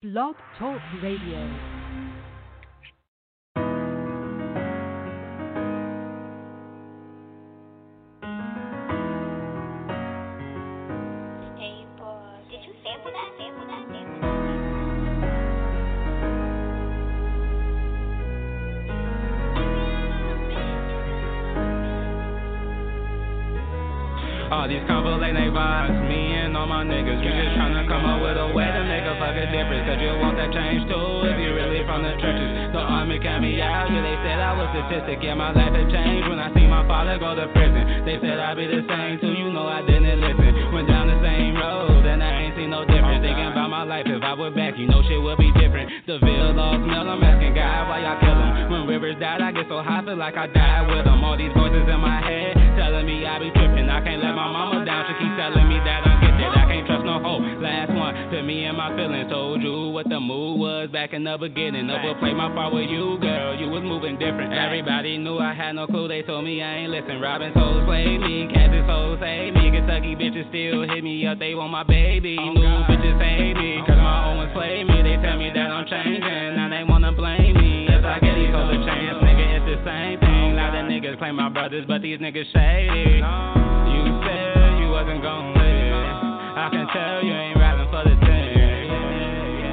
Blog Talk Radio. These combo late night vibes, me and all my niggas. We just tryna come up with a way to make a fucking difference. Said you want that change too, if you really from the trenches. The army got me out, yeah, they said I was statistic. Yeah, my life had changed when I seen my father go to prison. They said I'd be the same too, you know I didn't listen. Went down the same road, and I ain't seen no difference. Thinking about my life, if I were back, you know shit would be different. The Ville lost Mill, I'm asking God why y'all kill him. When Rivers died, I get so high, feel like I died with him. All these voices in my head telling me I be tripping. I can't let my mama down, she keep telling me that I'm getting it. I can't trust no hope. Last one to me and my feelings. Told you what the mood was back in the beginning. Overplayed my part with you, girl. You was moving different. Everybody knew I had no clue. They told me I ain't listen. Robin souls played me, Kansas souls saved me. Kentucky bitches still hit me up. They want my baby. New bitches hate me, cause my own ones play me. They tell me that I'm changing, now they wanna blame me. If I get these other chance, nigga, it's the same thing. A lot of niggas claim my brothers, but these niggas shady. You wasn't gon' live it. I can tell you ain't riding for the team. Ain't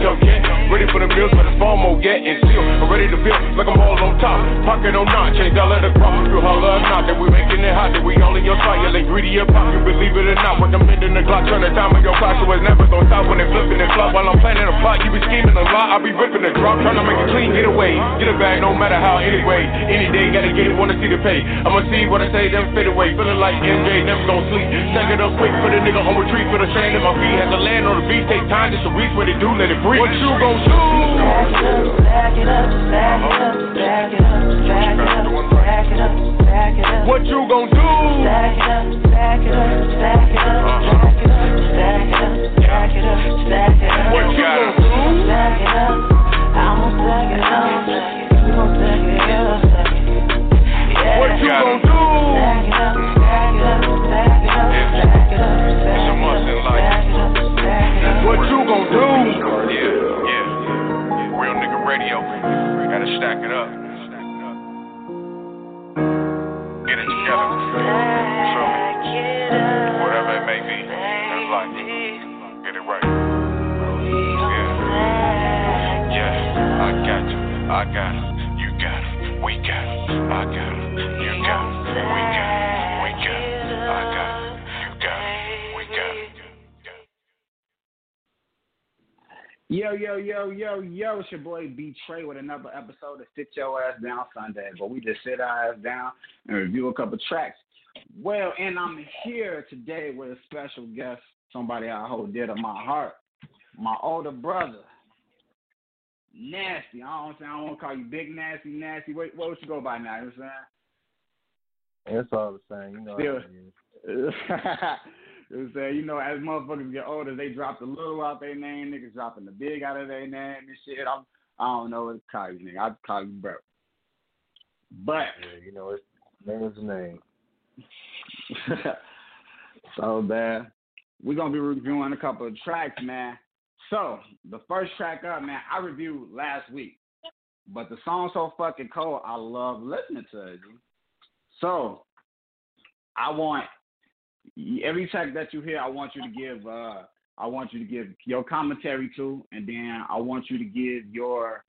come yet. Ready for the meals, but it's FOMO yet and still. I'm ready to build, like I'm all on top. Pocket on notch, ain't dollar to crop. You holler or not, that we making it hot, that we all in your trial, like greedy or pop. You believe it or not, when I'm in the clock, turn the time on your clock, so it's never gonna stop when they flipping the clock. While I'm planning a plot, you be scheming a lot, I be ripping the drop, trying to make it clean, get away. Get a bag, no matter how, anyway. Any day, gotta get it, wanna see the pay. I'ma see what I say, then fade away. Feeling like MJ, never gonna sleep. Stack it up quick for the nigga on retreat, for the shame in my feet. Had to land on the beat, take time just to reach where they do, let it breathe. What you gon' do? Stack it up, stack it up, stack it up, stack it up, stack it up, stack it up. What you gon' do? Stack it up, stack it up, stack it up, stack it up, stack it up, stack it up, stack it up. What you gon' do? Stack it up, I'ma stack it up, you gon' stack it up, stack it up. What you gon' do? Stack it up, stack it up, stack it up, stack it up. It's a must in life. What you gon' do? Yeah. Real nigga radio. Gotta stack it up. Get it together. So, whatever it may be, that's life. Get it right. Yeah. I got you. I got it. You got it. We got it. I got it. You got it. We got it. We got it. I got it. You got it. We got it. Yo, it's your boy B-Trey with another episode of Sit Yo Ass Down Sunday, where we just sit our ass down and review a couple tracks. Well, and I'm here today with a special guest, somebody I hold dear to my heart, my older brother, Nasty. I don't want to call you Big Nasty. What would you go by now, you know what I'm saying? It's all the same, you know what I mean. You know, as motherfuckers get older, they drop the little out their name. Niggas dropping the big out of their name and shit. I don't know what to call you, nigga. I'd call you bro. But yeah, you know, name is the name. So bad. We're gonna be reviewing a couple of tracks, man. So the first track up, man, I reviewed last week, but the song's so fucking cold, I love listening to it. So I want. Every track that you hear, I want you to give your commentary to, and then I want you to give your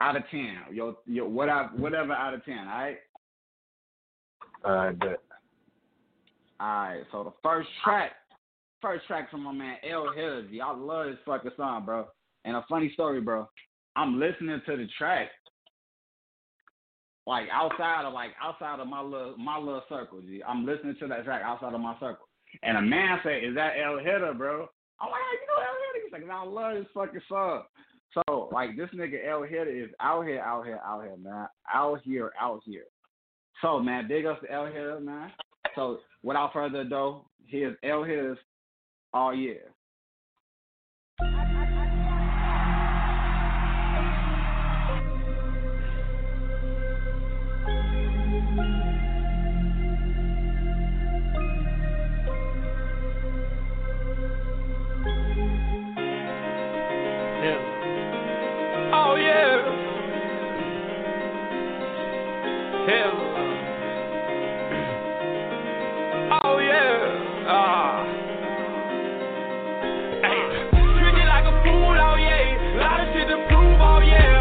out of 10, your whatever out of 10. All right. All right. So the first track from my man El Hills. I love this fucking song, bro. And a funny story, bro. I'm listening to the track. Like outside of my little circle, G. I'm listening to that track outside of my circle, and a man said, "Is that El Hedder, bro?" I'm like, "You know El Hedder?" He's like, "I love this fucking song." So like, this nigga El Hedder is out here, man, out here. So man, big ups to El Hedder, man. So without further ado, here's El Hedder's All Year. Nigga, treat it like a fool, oh yeah. A lot of shit to prove, oh yeah.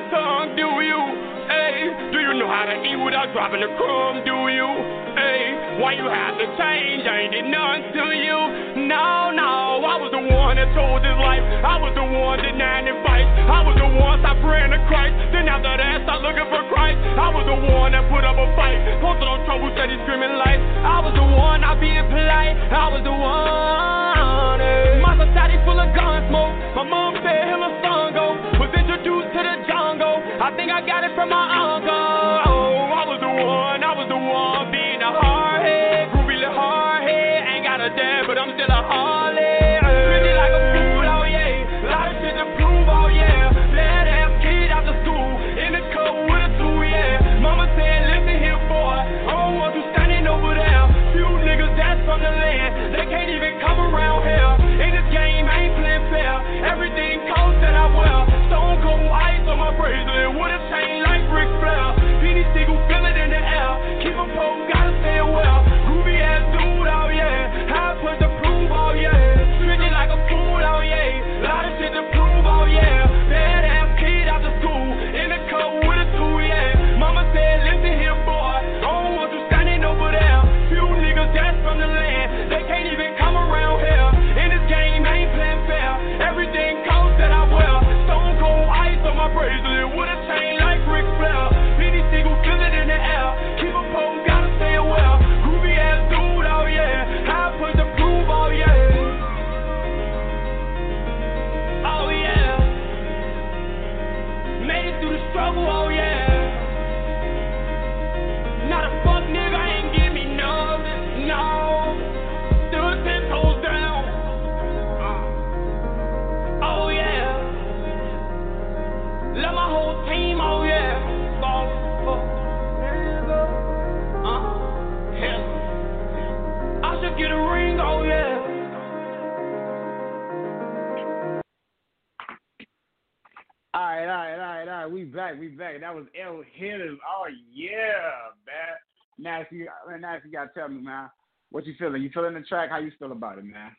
your tongue, do you? Ay, do you know how to eat without dropping a crumb, do you? Ay, why you have to change? I ain't did nothing to you. No, I was the one that told his life. I was the one denying advice. I was the one stopped praying to Christ. Then after that, stopped looking for Christ. I was the one that put up a fight. Posted on trouble, steady screaming life. I was the one not being polite. I was the one. My society's full of gun smoke. My mom said Hitler's son go. Was introduced to the jungle. I think I got it from my uncle. Oh, I was the one being a hard head. Grew really hard head. Ain't got a dad, but I'm still a harlot. They can't even come around here. In this game, I ain't playing fair. Everything comes that I wear. Stone cold ice on my bracelet. Would have changed like Ric Flair. Penny Seagull, feel it in the air. Keep a pole, gotta stay well. Groovy ass dude, oh yeah. High punch to prove, oh yeah. Treat me like a fool, oh yeah. Lot of shit to prove, oh yeah. Bad ass kid out the school. In the cold with a two, yeah. Mama said, listen here, boy. I don't want you standing over there. Few niggas that's from the land. They can't even come around here. In this game, I ain't playing fair. Everything comes that I wear. Stone cold ice on my bracelet. With a chain like Ric Flair. Penny Seagull, feel it in the air. Keep a pole, gotta stay aware. Groovy ass dude, oh yeah. High punch to prove, oh yeah. Oh yeah. Made it through the struggle, oh yeah. Not a fuck nigga ain't give me nothing, no. Love my whole team, oh yeah. Ball, ball, yeah. I should get a ring, oh yeah. All right. We back. That was El Hedder. Oh yeah, man. Now if you gotta tell me, man, what you feeling? You feeling the track? How you feel about it, man?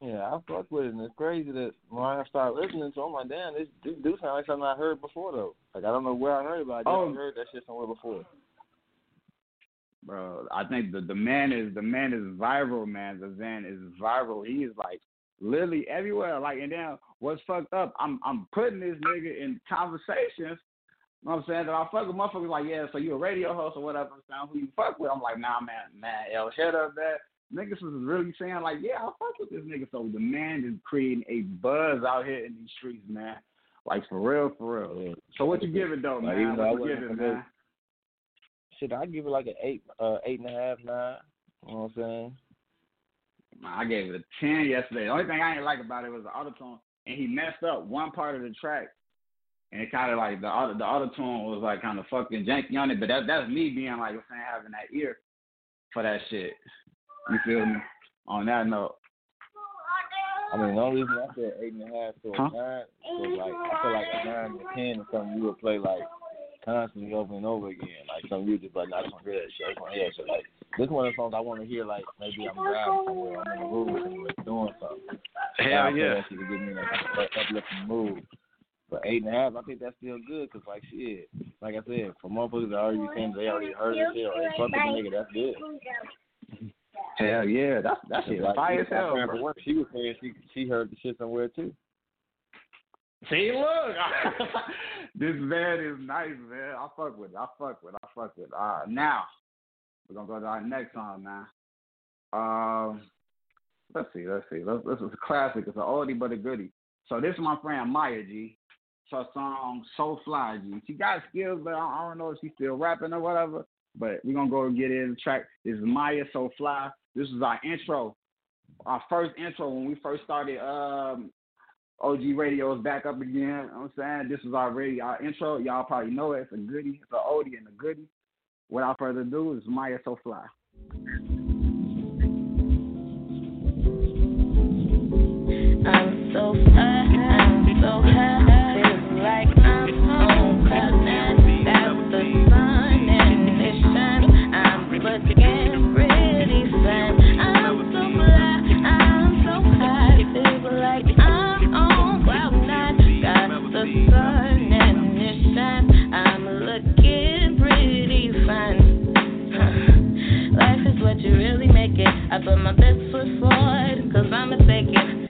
Yeah, I fuck with it, and it's crazy that when I started listening to it, I'm like, damn, this do sound like something I heard before, though. Like, I don't know where I heard it, but I just heard that shit somewhere before. Bro, I think the man is viral, man. The Zen is viral. He is, like, literally everywhere. Like, and then what's fucked up, I'm putting this nigga in conversations, you know what I'm saying? That I fuck with motherfuckers like, yeah, so you a radio host or whatever, so who you fuck with? I'm like, nah, man, El Hedder, man. Niggas was really saying, like, yeah, I fuck with this nigga. So the man is creating a buzz out here in these streets, man. Like, for real. Yeah. So what you give it, though, like, man? What you give it, man? Shit, I give it like an 8.5, 9. You know what I'm saying? I gave it a 10 yesterday. The only thing I didn't like about it was the autotune. And he messed up one part of the track. And it kind of like, the autotune was, like, kind of fucking janky on it. But that's me being, like, having that ear for that shit. You feel me? On that note, I mean, the only reason I said 8.5 to a 9 was like, I feel like a 9 to 10 is something you would play like constantly over and over again. Like something you just like, I just want to hear that shit. I just want to hear that shit. Like, this one of the songs I want to hear, like, maybe I'm driving somewhere, I'm in the room somewhere, doing something. Hell yeah. That shit would give me that uplifting mood. But 8.5, I think that's still good because, like, shit, like I said, for motherfuckers that already came, they already heard this shit, or they fuck with the nigga, that's good. Hell yeah, that shit like, fire as hell. She was saying she heard the shit somewhere too. See, look, this man is nice, man. I fuck with it. Now we're gonna go to our next song, man. Let's see. This is a classic. It's an oldie but a goodie. So this is my friend Maya G. It's her song "SoFly G." She got skills, but I don't know if she's still rapping or whatever. But we're going to go and get in the track. This is Maya SoFly. This is our intro, our first intro when we first started OG Radio's back up again. You know what I'm saying? This is already our intro. Y'all probably know it. It's a goodie. It's an oldie and a goodie. Without further ado, it's Maya SoFly. I'm so fly. I'm so high. Feels like I'm home. That's the sun. But again, pretty sad. I'm so fly, I'm so high. It feels like I'm on cloud nine. Got the sun. cause I'm mistaken.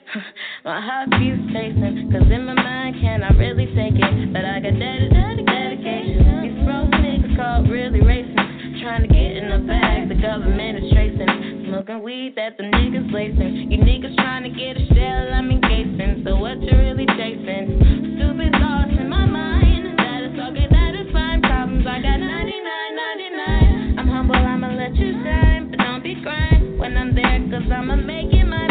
My heart keeps chasing, cause in my mind can I really take it? But I got dedication. These broke niggas called really racing, trying to get in the bag, the government is tracing. Smoking weed that the niggas lacing. You niggas trying to get a shell, I'm engaging. So what you really chasing? Stupid thoughts in my mind. That is okay, that is fine. Problems I got 99. I'm humble, I'ma let you shine, but don't be crying when I'm there, cause I'ma make it mine.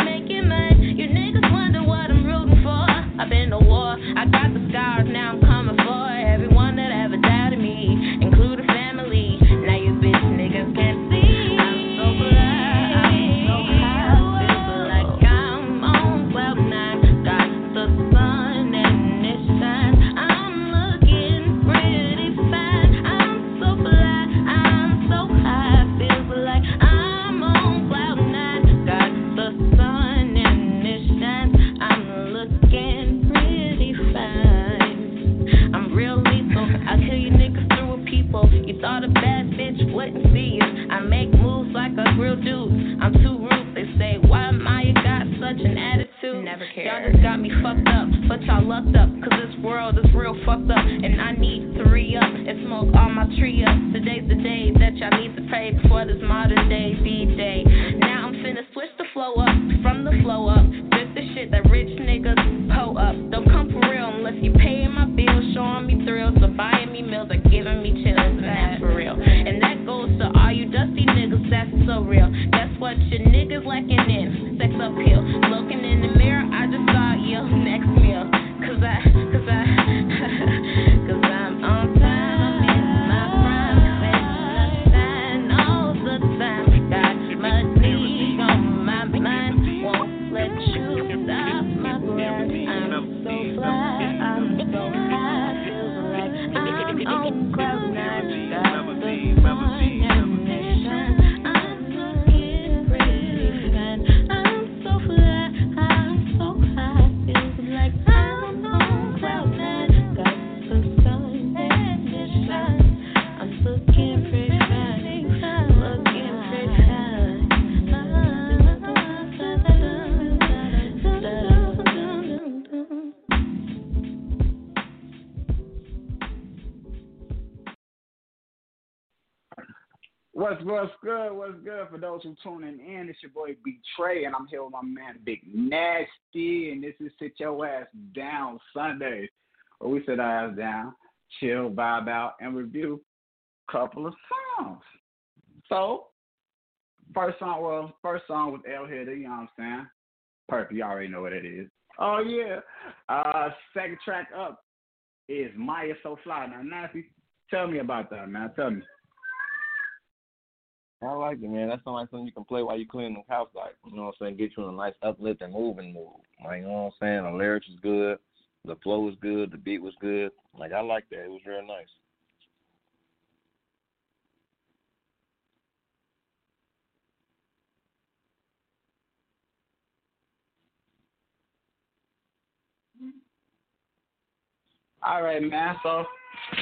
I've been to war, I got the scars, now I'm coming for everyone that ever doubted me, including family. Now you bitch niggas can't see. I'm so blind, I'm so high, feel like I'm on cloud nine. Got the sun and it shines, I'm looking pretty fine. I'm so blind, I'm so high, feel like I'm on cloud nine. Got the sun and it shines, I'm looking. All the bad bitch wouldn't see you. I make moves like a real dude. I'm too rude. They say, why Maya got such an attitude? Never cared. Y'all just got me fucked up, but y'all lucked up, cause this world is real fucked up. And I need to re-up and smoke all my tree up. Today's the day that y'all need to pray before this modern day B-Day. Now I'm finna switch the flow up from the flow up. This the shit that rich niggas hoe up. Don't come for real unless you paying my bills, showing me thrills, or buying me meals, or giving me chills. And that's for real. And that goes to all you dusty niggas, that's so real. That's what your niggas lacking in, sex appeal. Looking in the mirror, I just saw your next meal. Cause I'm on time. What's good? What's good? For those who tuning in, it's your boy B-Trey, and I'm here with my man Big Nasty, and this is Sit Yo Ass Down Sunday, where we sit our ass down, chill, vibe out, and review a couple of songs. So, first song was El Hedder, you know what I'm saying? Perfect, you already know what it is. Oh, yeah. Second track up is Maya SoFly. Now, Nasty, tell me about that, man. Tell me. I like it, man. That sounds like something you can play while you clean the house, like, you know what I'm saying? Get you in a nice uplift and moving mood. Like, you know what I'm saying? The lyrics is good. The flow was good. The beat was good. Like, I like that. It was real nice. All right, man. So,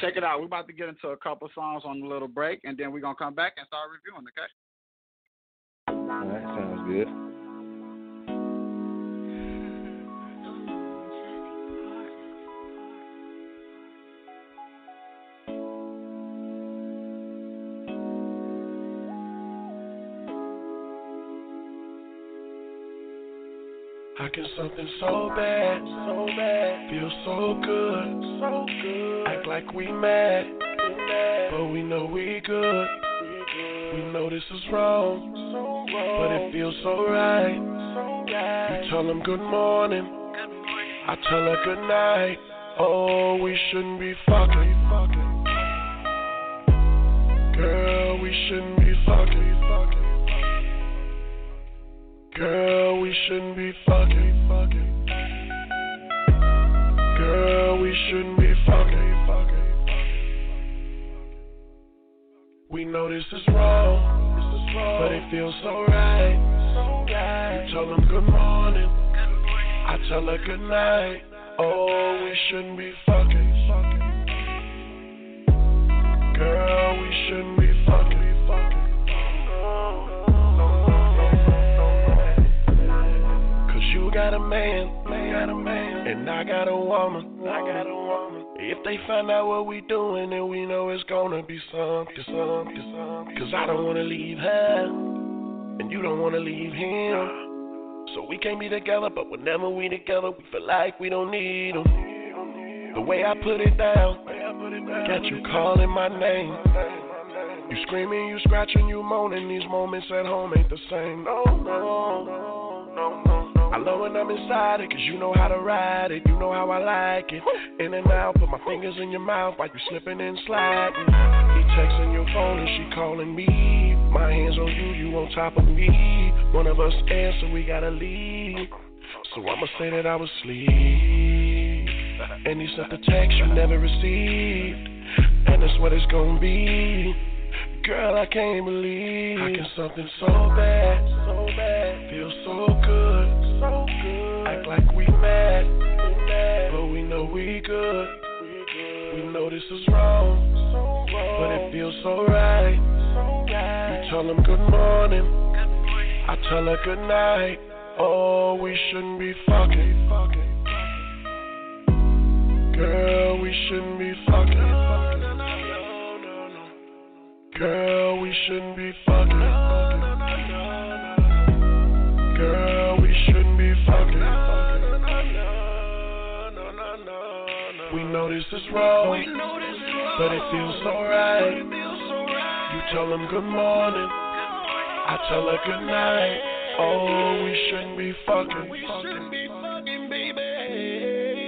check it out. We're about to get into a couple songs on a little break, and then we're going to come back and start reviewing, okay? All right, sounds good. I get something so bad, so bad, feel so good, so good. Act like we mad, but we know we good. We know this is wrong, so wrong, but it feels so right. You tell them good morning, I tell her good night. Oh, we shouldn't be fucking. Girl, we shouldn't be fucking. Girl, we shouldn't be fucking. Girl, we shouldn't be fucking. We know this is wrong, but it feels so right. You tell them good morning, I tell her good night. Oh, we shouldn't be fucking. Girl, we shouldn't be fucking. You got a man, and I got a woman. If they find out what we doing, then we know it's gonna be something. Cause I don't wanna leave her, and you don't wanna leave him. So we can't be together, but whenever we together, we feel like we don't need them. The way I put it down, got you calling my name. You screaming, you scratching, you moaning. These moments at home ain't the same. No. I love when I'm inside it, cause you know how to ride it. You know how I like it. In and out, put my fingers in your mouth while you slipping and sliding. He texting your phone and she calling me. My hands on you, you on top of me. One of us answer, we gotta leave. So I'ma say that I was asleep, and he sent the text you never received. And that's what it's gonna be. Girl, I can't believe I can something so bad, feel so good, act like we mad, but we know we good, we know this is wrong, but it feels so right, you tell them good morning, I tell her good night, oh, we shouldn't be fucking, girl, we shouldn't be fucking. Girl, we shouldn't be fucking. Girl, we shouldn't be fucking. We know this is wrong, but it feels so right. You tell them good morning, I tell her good night. Oh, we shouldn't be fucking, baby.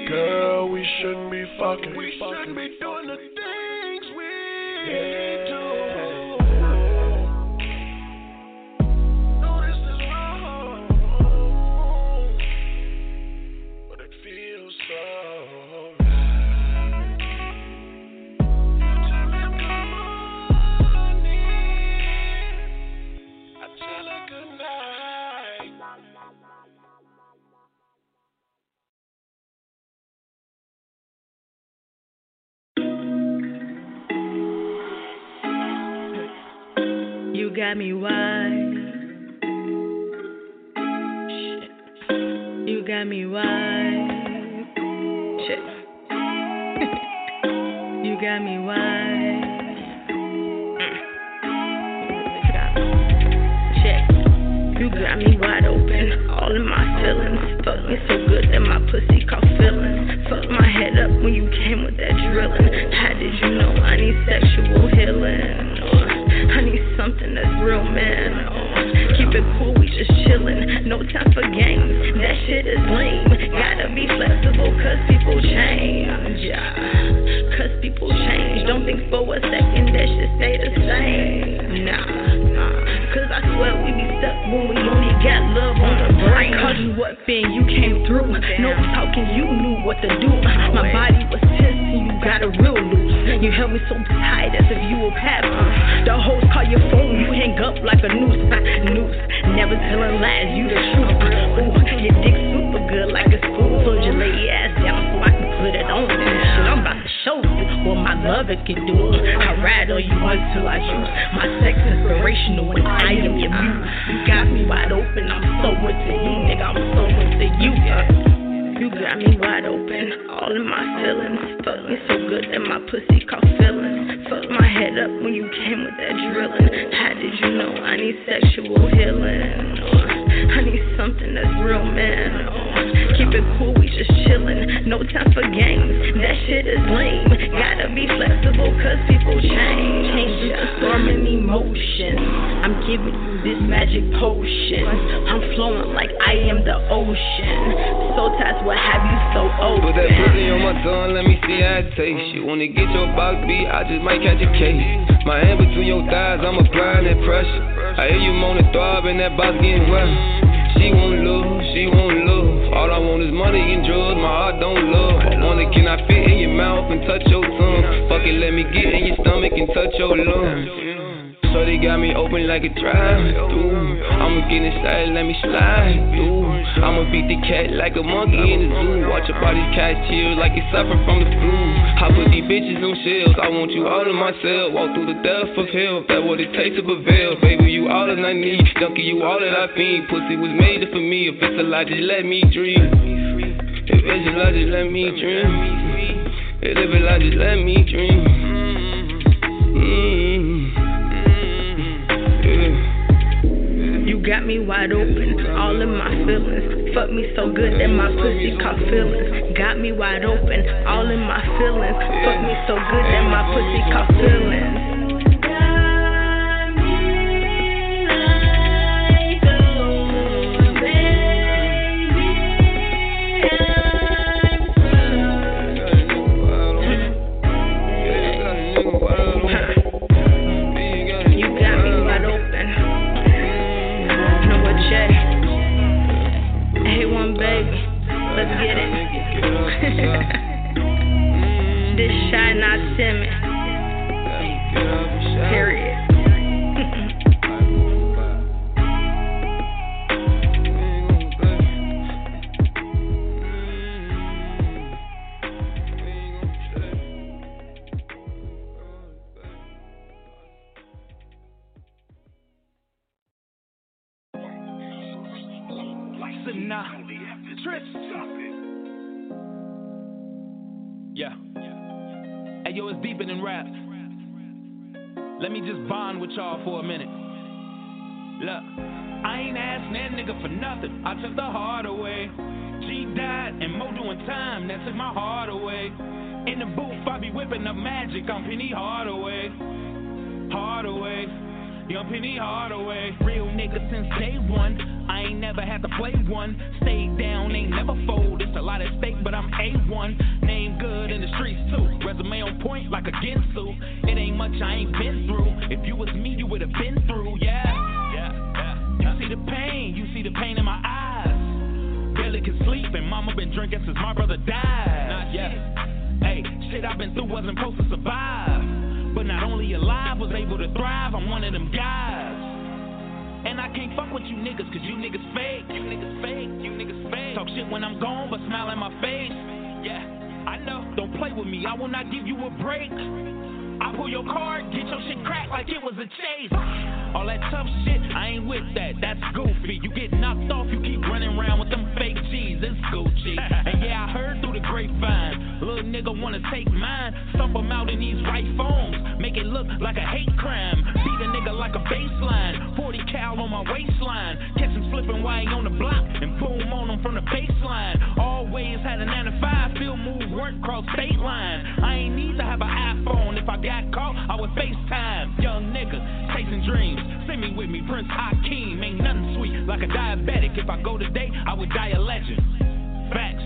Girl, we shouldn't be fucking. We shouldn't be doing the things we do. Got me wide. Shit. You got me wide. Shit. You got me wide. Shit. You got me wide open. All in my feelings. Fuck me so good that my pussy caught feelings. Fuck my head up when you came with that drilling. How did you know I need sexual healing? I need something that's real, man. Keep it cool, we just chillin'. No time for games, that shit is lame. Gotta be flexible, cause people change. Cause people change. Don't think for a second that shit stay the same. Nah. Cause I swear we be stuck when we only got love on the brain. I called you up and you came through. No talking, you knew what to do. My body was pissed, you got a real loose. You held me so tight as if you were papping. The hoes call your phone, you hang up like a noose. Never telling lies, you the truth. Ooh, your dick super good like a spoon. So you lay your ass down so I can put it on. Shit, I'm about to show you what my love it can do. I ride on you until I choose. My sex inspirational and I am your muse. You got me wide open, I'm so into you, nigga, I'm so into you. You got me wide open, all in my feelings. Fuck me so good that my pussy caught feelings. Fuck my head up when you came with that drilling. How did you know I need sexual healing? I need something that's real, man. Keep it cool, we just chillin'. No time for games, that shit is lame. Gotta be flexible, cause people change. Change is a storm in emotion. I'm giving you this magic potion. I'm flowing like I am the ocean. So tight, what have you so open? Put that pussy on my tongue, let me see how it tastes. You wanna get your box beat, I just might catch a case. My hand between your thighs, I'm applying that pressure. I hear you moaning, throb, and that box getting wet. She won't lose. All I want is money and drugs, my heart don't love. I wonder, can I fit in your mouth and touch your tongue? Fuck it, let me get in your stomach and touch your lungs. So they got me open like a drive-through. I'ma get inside, let me slide through. I'ma beat the cat like a monkey in the zoo. Watch your body catch chill like it suffer from the flu. I put these bitches on shelves, I want you all in my cell. Walk through the depth of hell, that's what it takes to prevail. Baby, you all that I need, dunking you all that I fiend. Pussy was made for me, if it's a lie, just let me dream. If it's a lie, just let me dream. If it's a lie, just let me dream. You got me wide open, all in my feelings. Fuck me so good that my pussy caught feelings. Got me wide open, all in my feelings. Fuck me so good that my pussy caught feelings. This shot not timid. Period. Y'all for a minute. Look, I ain't asking that nigga for nothing. I took the heart away. G died and Mo doing time. That took my heart away. In the booth, I be whipping up magic. I'm Penny Hardaway. Young Penny Hardaway. Real nigga since day one. I ain't never had to play one. Stayed down, ain't never fold. It's a lot at stake, but I'm A1. Name good in the streets too. Resume on point like a Ginsu. It ain't much I ain't been through. If you was me, you would've been through, yeah. You see the pain, in my eyes. Barely can sleep, and mama been drinking since my brother died. Hey, shit I've been through wasn't supposed to survive. But not only alive, was able to thrive. I'm one of them guys. And I can't fuck with you niggas, cause you niggas fake. Talk shit when I'm gone, but smile in my face. Yeah, I know. Don't play with me, I will not give you a break. I pull your card, get your shit cracked like it was a chase. All that tough shit, I ain't with that, that's goofy. You get knocked off, you keep running around with them fake G's, it's Gucci. And yeah, I heard through the grapevine, little nigga wanna take mine. Stomp him out in these right phones, make it look like a hate crime. Beat a nigga like a baseline, 40 cal on my waistline. Catch him flipping while he on the block, and boom on him from the baseline. Always had a 9-to-5, field move, work cross state line. I ain't need to have an iPhone, if I got caught, I would FaceTime. Young nigga, chasing dreams. Send me with me, Prince AK. Ain't nothing sweet like a diabetic. If I go today, I would die a legend. Facts.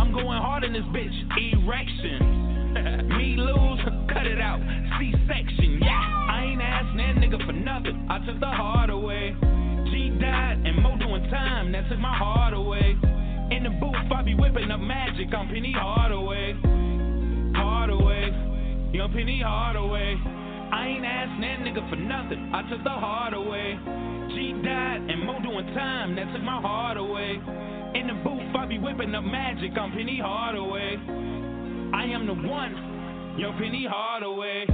I'm going hard in this bitch. Erection. Me lose, cut it out. C-section, yeah. I ain't asking that nigga for nothing. I took the heart away. G died and Mo doing time. That took my heart away. In the booth, I be whipping up magic. I'm Penny Hardaway. Young Penny Hardaway. I ain't asking that nigga for nothing. I took the heart away. G died and Mo doing time. That took my heart away. In the booth, I be whipping up magic. I'm Penny Hardaway. I am the one. Young Penny Hardaway.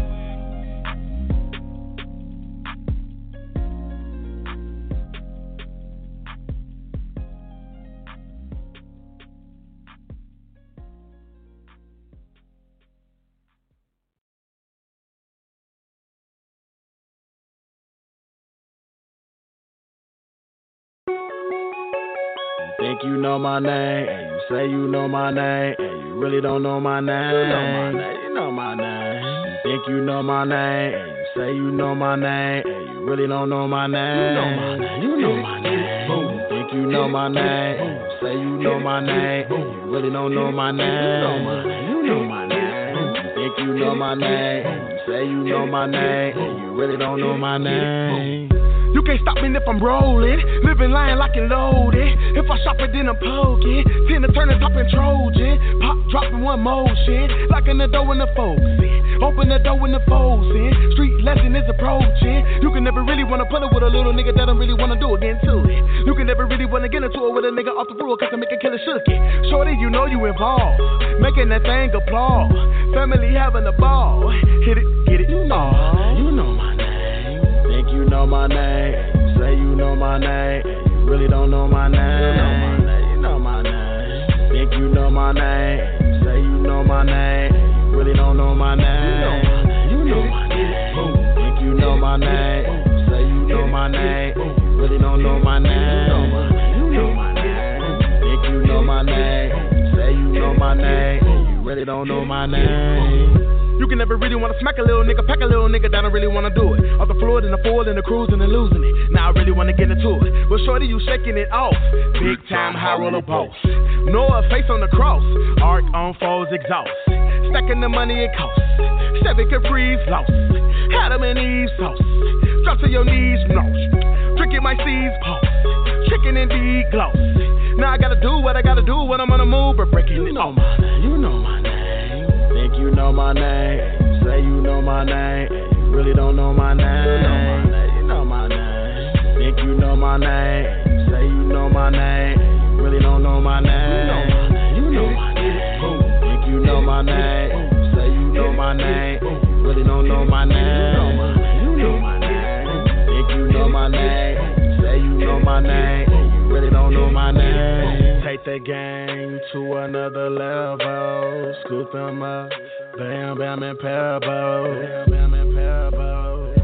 Think you know my name, and you say you know my name, and you really don't know my name. You know my name. You think you know my name, and you say you know my name, and you really don't know my name. You know my name. You think you know my name, and you say you know my name, and you really don't know my name. You know my name. You think you know my name, and you say you know my name, and you really don't know my name. You can't stop me if I'm rolling, living lying like it loaded. If I shop it, then I'm poking. Tend to turn it top and Trojan, pop dropping one motion, locking the door in the folks. Open the door when the foes in. Street lesson is approaching. You can never really wanna put it with a little nigga that don't really wanna do it, get into it. You can never really wanna get into it with a nigga off the rule, cause I make a killer shook it. Shorty, you know you involved, making that thing applaud. Family having a ball. Hit it, get it, aw. You know my name. Think you know my name. Say you know my name. You really don't know my name. You know my name. Think you know my name. Say you know my name. You really don't know my name. You know my name. Think you know my name. Say you know my name. You really don't know my name. You know my name. Think you know my name. Say you know my name. You really don't know my name. You can never really wanna smack a little nigga, pack a little nigga that don't really wanna do it. Off the floor, then the foil, and the cruising and losing it. Now I really wanna get into it. But shorty, you shaking it off. Big time high roller boss. Noah face on the cross. Arc on foes exhaust. Stacking the money it costs. Seven Capri's lost. Had him in Eve's sauce. Drop to your knees, no. Drinking my seeds, pulse. Chicken indeed, gloss. Now I gotta do what I gotta do when I'm on the move. But breaking it on my name. You know my name. Think you know my name, say you know my name, you really don't know my name. You know my name, think you know my name, say you know my name, you really don't know my name. You know my name, think you know my name, say you know my name, you really don't know my name. You know my name, think you know my name, say you know my name, you really don't know my name. Take the game to another level. Scoop them up, bam, bam, and parable. Bam, and parable.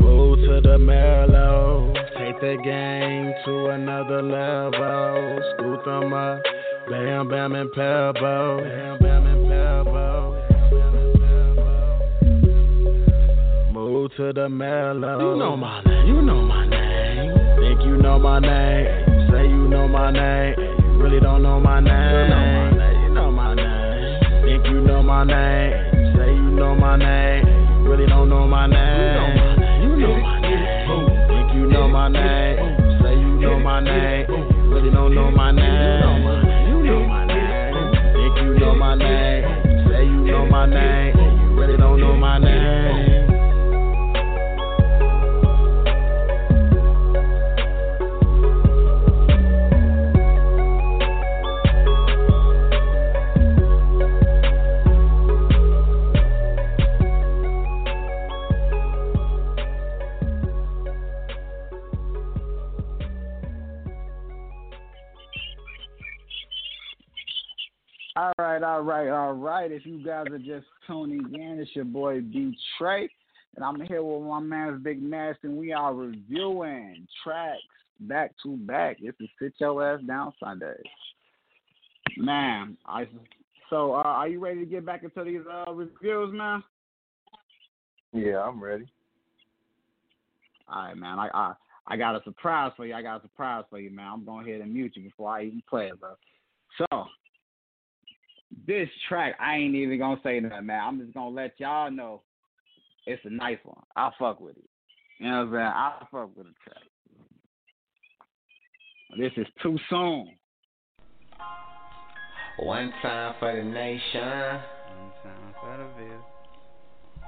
Move to the mellow. Take the game to another level. Scoop them up, bam, bam, and parable. Bam, bam, and parable. Move to the mellow. You know my name. You know my name. Think you know my name, say you know my name, you really don't know my name. You know my name, think you know my name, say you know my name, you really don't know my name. You know my name, think you know my name, say you know my name, you really don't know my name. You know my name, think you know my name, say you know my name, you really don't know my name. All right. If you guys are just tuning in, it's your boy B-Trey, and I'm here with my man Big Nash, and we are reviewing tracks back to back. This is Sit Yo Ass Down Sunday. Man, are you ready to get back into these reviews, man? Yeah, I'm ready. All right, man. I got a surprise for you. Man. I'm going ahead and mute you before I even play it, bro. So. This track, I ain't even gonna say nothing, man. I'm just gonna let y'all know it's a nice one. I fuck with it. You know what I'm saying? I fuck with the track. This is Too Soon. One time for the nation. One time for the bill.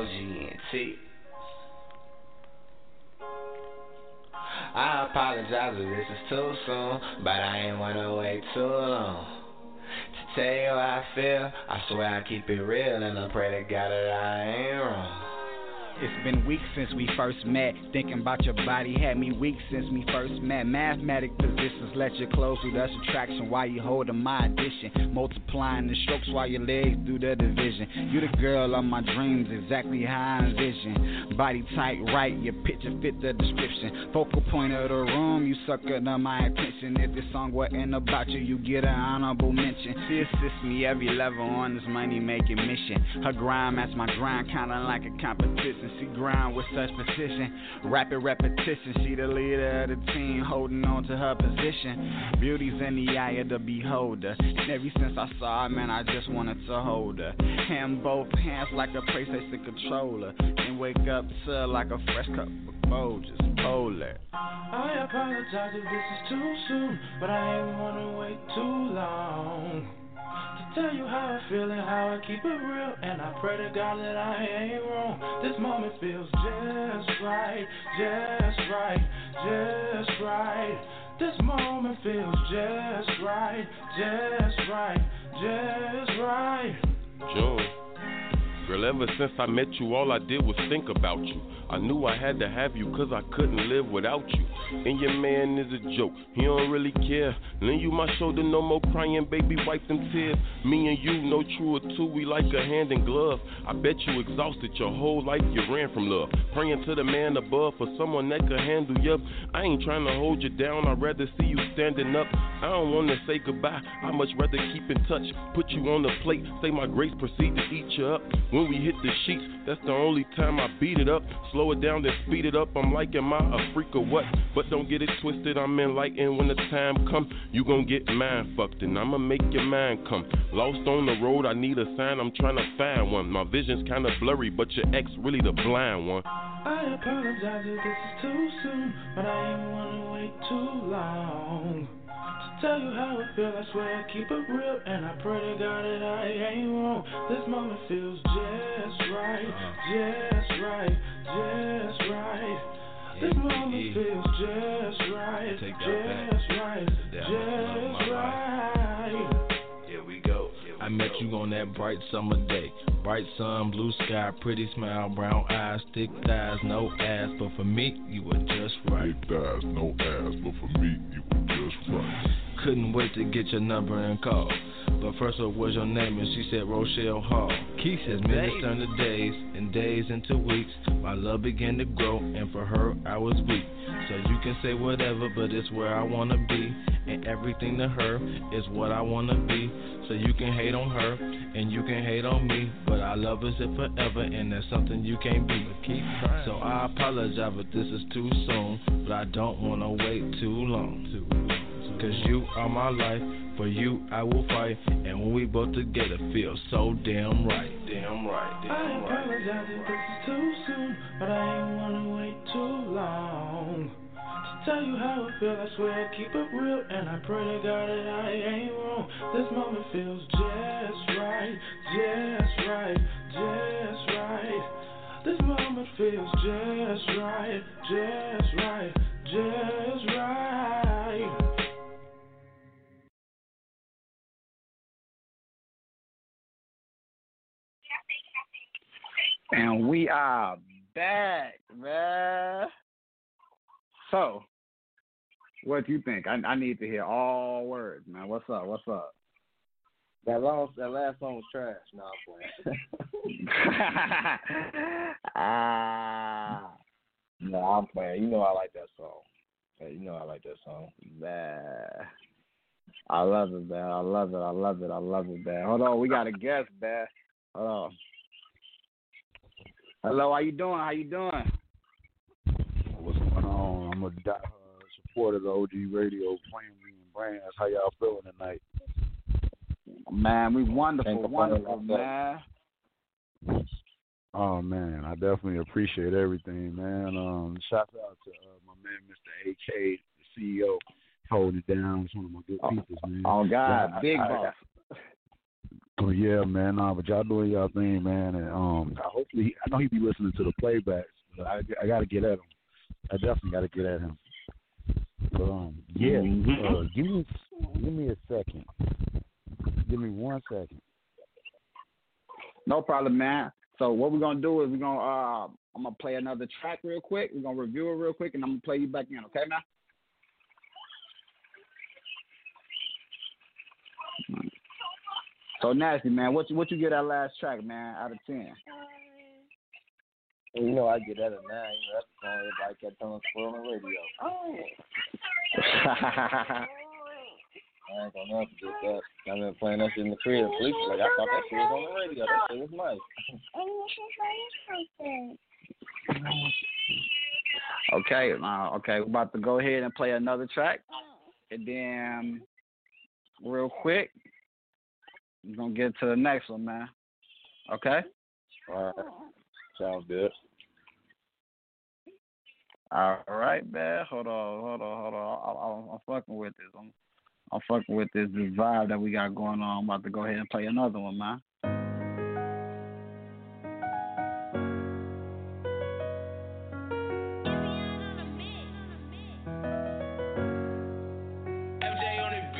OGNT. I apologize if this is too soon, but I ain't wanna wait too long. Tell you how I feel, I swear I keep it real, and I pray to God that I ain't wrong. It's been weeks since we first met. Thinking about your body had me weak since we first met. Mathematic positions let you close through the subtraction while you holding my addition. Multiplying the strokes while your legs do the division. You the girl of my dreams, exactly how I envision. Body tight, right, your picture fit the description. Focal point of the room, you suckered up my attention. If this song wasn't about you, you get an honorable mention. She assists me every level on this money-making mission. Her grind match my grind, kinda like a competition. She grind with such precision, rapid repetition. She the leader of the team, holding on to her position. Beauty's in the eye of the beholder. And ever since I saw her, man, I just wanted to hold her. Hand both hands like a PlayStation controller. And wake up to like a fresh cup of Folgers. Polar. I apologize if this is too soon, but I ain't wanna wait too long. to tell you how I feel and how I keep it real. And I pray to God that I ain't wrong. This moment feels just right, just right, just right. This moment feels just right, just right, just right. Joy. Girl, ever since I met you, all I did was think about you. I knew I had to have you, cause I couldn't live without you. And your man is a joke, he don't really care. Lend you my shoulder, no more crying, baby, wipe them tears. Me and you, no truer two, we like a hand in glove. I bet you exhausted your whole life, you ran from love. Praying to the man above for someone that could handle you. I ain't trying to hold you down, I'd rather see you standing up. I don't wanna say goodbye, I'd much rather keep in touch. Put you on the plate, say my grace, proceed to eat you up. When we hit the sheets, that's the only time I beat it up. Slow it down, then speed it up. I'm like, am I a freak or what? But don't get it twisted, I'm enlightened. When the time comes, you gon' get mind fucked, and I'ma make your mind come. Lost on the road, I need a sign, I'm trying to find one. My vision's kinda blurry, but your ex really the blind one. I apologize if this is too soon, but I ain't wanna wait too long. Tell you how I feel, I swear I keep it real. And I pray to God that I ain't wrong. This moment feels just right, just right, just right. This moment feels just right, just right, just right. Here we go. I met you on that bright summer day. Bright sun, blue sky, pretty smile, brown eyes, thick thighs, no ass. But for me, you were just right. Thick thighs, no ass, but for me, you were just right. Couldn't wait to get your number and call. But first up, what's your name? And she said, Rochelle Hall. Keith says, minutes turned to days, and days into weeks. My love began to grow, and for her, I was weak. So you can say whatever, but it's where I want to be. And everything to her is what I want to be. So you can hate on her, and you can hate on me. But our love is it forever, and that's something you can't be. Keep trying. So I apologize, but this is too soon. But I don't want to wait too long. Cause you are my life, for you I will fight. And when we both together feel so damn right, damn right, damn right. I apologize if this is too soon, but I ain't wanna wait too long. To tell you how I feel, I swear I keep it real. And I pray to God that I ain't wrong. This moment feels just right, just right, just right. This moment feels just right, just right, just right. And we are back, man. So, what do you think? I need to hear all words, man. What's up? What's up? That last song was trash. No, I'm playing. No, I'm playing. You know I like that song. Man. I love it, man. I love it, man. Hold on. We got a guest, man. Hold on. Hello, how you doing? What's going on? I'm a supporter of the OG Radio, playing me and brands. How y'all feeling tonight? Man, we wonderful, man. Oh, man, I definitely appreciate everything, man. Shout out to my man, Mr. AK, the CEO, holding it down. He's one of my good people, man. Oh, God, yeah, big boss. Oh, yeah, man. But y'all doing y'all thing, man. And hopefully, I know he be listening to the playbacks, but I got to get at him. I definitely got to get at him. But, yeah, give me a second. Give me 1 second. No problem, man. So what we're going to do is we're going to I'm going to play another track real quick. We're going to review it real quick, and I'm going to play you back in, okay, man? So nasty, man. What you get that last track, man? Out of 10? You know I get that at 9. That's the song everybody kept telling us for on the radio. Oh. I ain't gonna never forget that. I've been playing that shit in the crib. Police like I thought that shit was on the radio. That shit was nice. Okay. We're about to go ahead and play another track, and then real quick. We're going to get to the next one, man. Okay? All right. Sounds good. All right, man. Hold on. I'm fucking with this. I'm I'm fucking with this vibe that we got going on. I'm about to go ahead and play another one, man.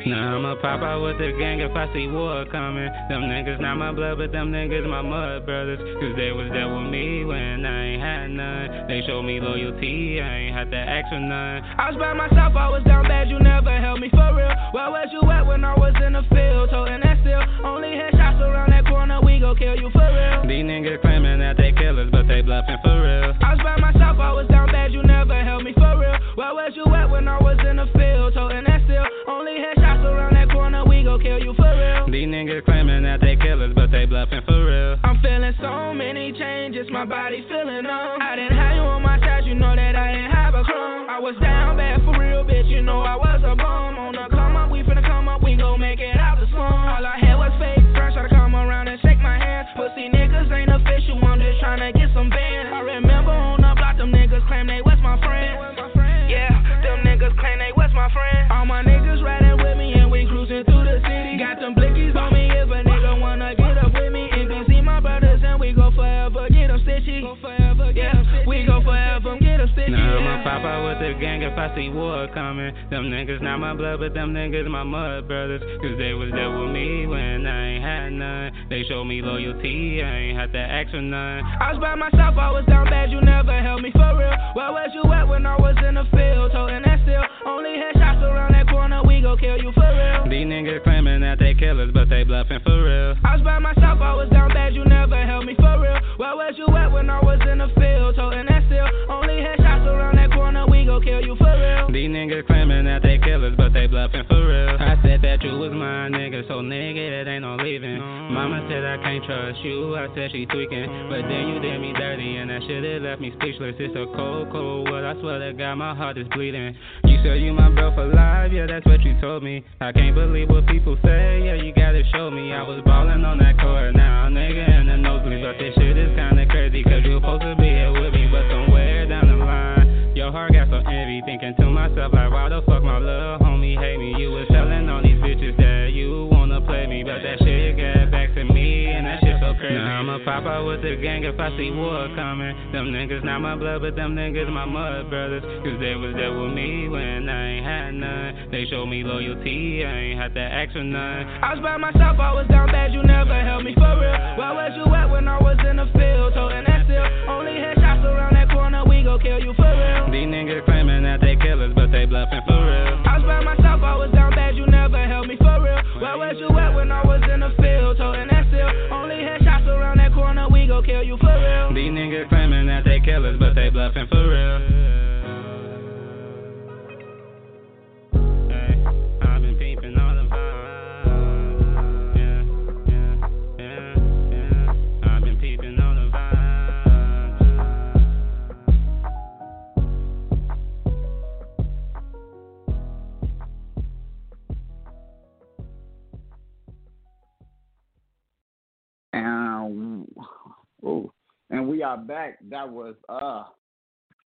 Now I'ma pop out with the gang if I see war coming. Them niggas not my blood, but them niggas my mud brothers. Cause they was there with me when I ain't had none. They showed me loyalty, I ain't had to ask for none. I was by myself, I was down bad, you never held me for real. Where was you at when I was in the field? Holding that still, only had shots around that corner, we gon' kill you for real. These niggas claiming that they killers, but they bluffing for real. I was by myself, I was down bad, you never held me for real. Where was you at when I was in the field? Holding that still, only had shots around that corner, we gon' kill you for real. These niggas claiming that they killers, but they bluffing for real. I'm feeling so many changes, my body feeling numb. I didn't have you on my side, you know that I ain't have a crumb. I was down bad for real, bitch, you know I was a bum. On the come up, we finna come up, we gon' make it out the slum. All I had was fake friends, try to come around and shake my hand. Pussy niggas ain't official, I'm just tryna get some bands. I remember on the block, them niggas claim they was my friend. Yeah, them niggas claim they was my friend. All my niggas riding with me and we cruising through the city. Got them blickies on me if a nigga wanna get up with me. NBC my brothers and we go forever, get them stitchy. Yeah, we go forever, get them stitchy. Now I'ma pop out with the gang if I see war coming. Them niggas not my blood, but them niggas my mud brothers. Cause they was there with me when I ain't had none. They showed me loyalty, I ain't had to ask for none. I was by myself, I was down bad, you never held me for real. Where was you at when I was in the field? Holding that still, only had shots around that corner, we gon' kill you for real. These niggas claiming that they killers, but they bluffing for real. I was by myself, I was down bad, you never held me for real. Where was you at when I was in the field? Holding that still, only had shots around that corner, we gon' kill you for real. These niggas claiming that they killers, but they bluffing for real. I said that you was my nigga, so nigga, it ain't no leaving. Mama said I can't trust you, I said she tweaking. But then you did me dirty, and that shit, it left me speechless. It's a cold, cold world, I swear to God, my heart is bleeding. You said you my bro for life, yeah, that's what you told me. I can't believe what people say, yeah, you gotta show me. I was ballin' on that court, now nigga in the nosebleed. But this shit is kinda crazy, cause you supposed to be here with me. But somewhere down the line, your heart got so envy. Thinking to myself, like, why the fuck my little homie hate me? You was telling all these bitches that you wanna play me, but that shit got back to me, and that shit so crazy. Now I'ma pop out with the gang if I see war coming. Them niggas not my blood, but them niggas my mud brothers. Cause they was there with me when I ain't had none. They showed me loyalty, I ain't had to ask for none. I was by myself, I was down bad, you never held me for real. Where was you at when I was in the field? Holding that still, only had shots around that corner, we gon' kill you for real. These niggas claiming that they killers, but they bluffing for real. I was by myself, I was down bad, you never held me for real. Where was you at when I was in the field? Holding that still, only had shots around that corner, we gon' kill you for real. These niggas claiming that they killers, but they bluffing for real. And we are back. That was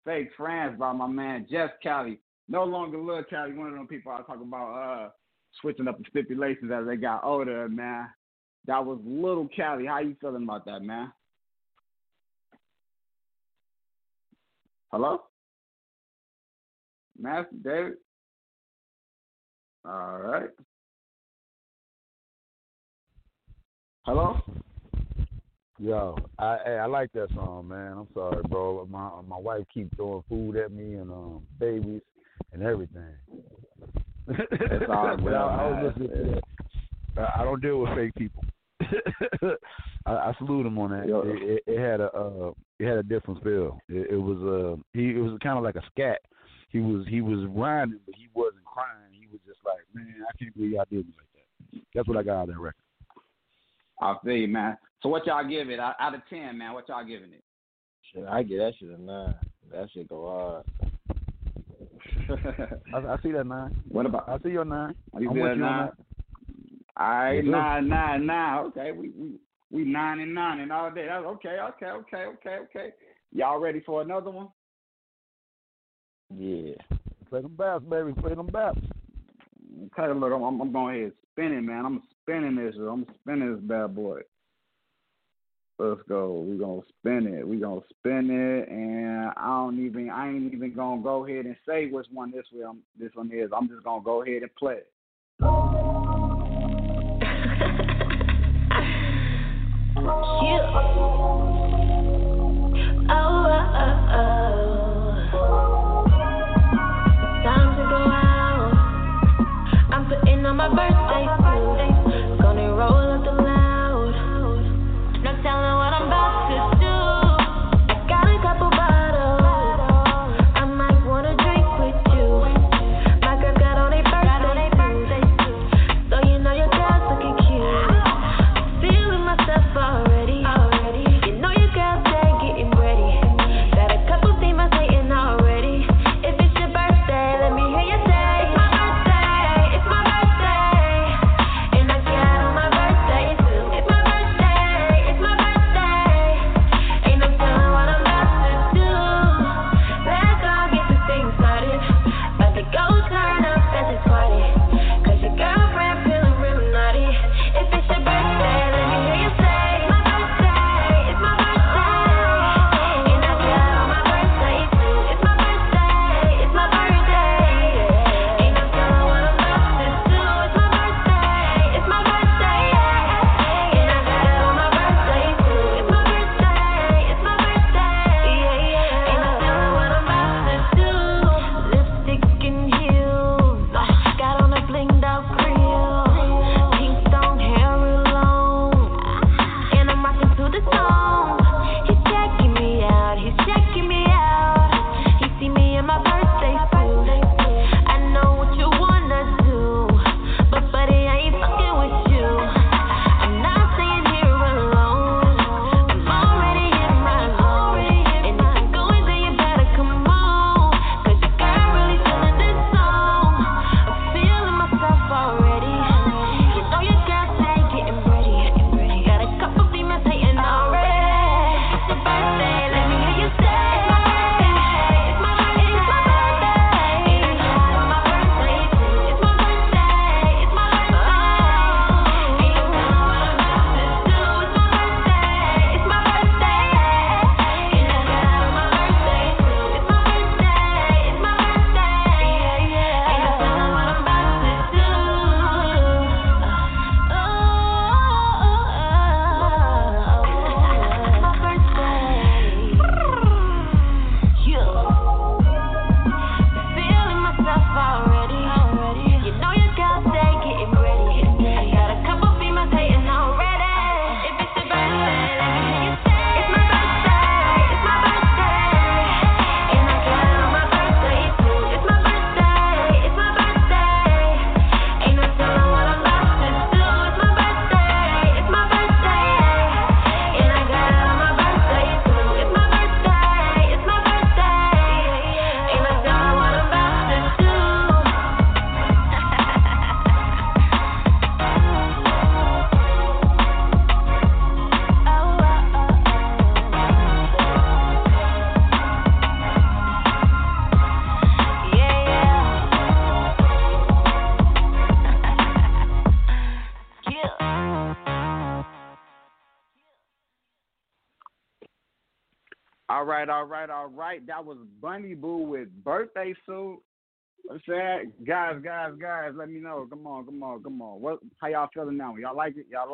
Fake Friends by my man Jeff Cali. No longer Lil Cali, one of them people I talk about switching up the stipulations as they got older, man. That was Little Cali. How you feeling about that, man? Hello? Master David? All right. Hello? Yo, I like that song, man. I'm sorry, bro. My wife keep throwing food at me and babies and everything. That's all good, I don't deal with fake people. I salute him on that. Yo. It had a different feel. It was kind of like a scat. He was rhyming, but he wasn't crying. He was just like, man, I can't believe y'all did me like that. That's what I got out of that record. I feel you, man. So what y'all give it out of 10, man? What y'all giving it? Shit, I give that shit a 9. That shit go hard. I see that 9. What about? I see your 9. You see that 9? All right, 9. Okay, we 9 and 9 and all day. Okay. Y'all ready for another one? Yeah. Play them baps, baby. Play them baps. tell you, look, I'm going ahead spinning, man. I'm spinning this. I'm spinning this bad boy. Let's go. We're going to spin it. We're going to spin it. And I ain't even going to go ahead and say which one this one is. I'm just going to go ahead and play it. Yeah. Oh. Time to go out. I'm putting on my birthday suit. Gonna roll up the line. Telling what I'm about to do. I got a couple bottles. I might wanna drink with you. My girls got on their birthday suit, so you know your girls looking cute. Feeling myself already. You know your girls ain't getting ready. Got a couple things I'm saying already. If it's your birthday, let me hear you say it's my birthday, and I got on my birthday suit. All right. That was Bunny Boo with Birthday Suit. What's that? Guys, let me know. Come on. What? How y'all feeling now? Y'all like it? Y'all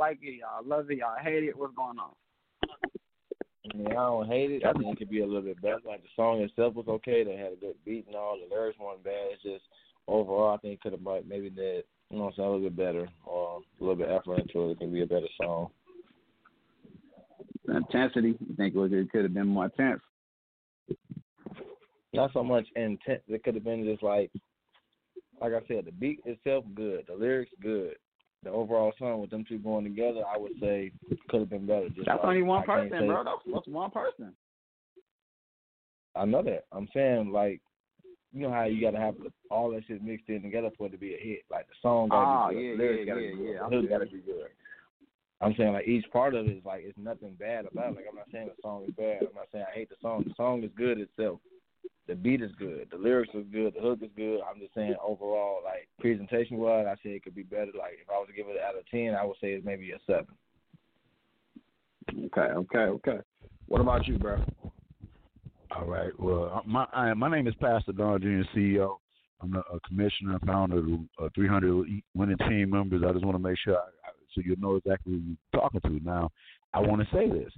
love it? Y'all hate it? What's going on? I mean, I don't hate it. I think it could be a little bit better. Like, the song itself was okay. They had a good beat and all. The lyrics weren't bad. It's just, overall, I think it could have maybe did, you know what I'm saying, a little bit better or a little bit effort into it. It could be a better song. Intensity. You think it could have been more intense? Not so much intent. It could have been just like I said, the beat itself good, the lyrics good, the overall song with them two going together, I would say could have been better. That's only one person, bro. That's one person. I know that. I'm saying, like, you know how you gotta have all that shit mixed in together for it to be a hit. Like, the song gotta be good, the lyrics gotta be good, the hook gotta be good. I'm saying, like, each part of it is like, it's nothing bad about it. Like, I'm not saying the song is bad. I'm not saying I hate the song. The song is good itself. The beat is good. The lyrics are good. The hook is good. I'm just saying overall, like, presentation-wise, I say it could be better. Like, if I was to give it out of 10, I would say it's maybe a 7. Okay. What about you, bro? All right. Well, my name is Pastor Don Jr., CEO. I'm a commissioner, founder of 300 winning team members. I just want to make sure so you'll know exactly who you're talking to. Now, I want to say this.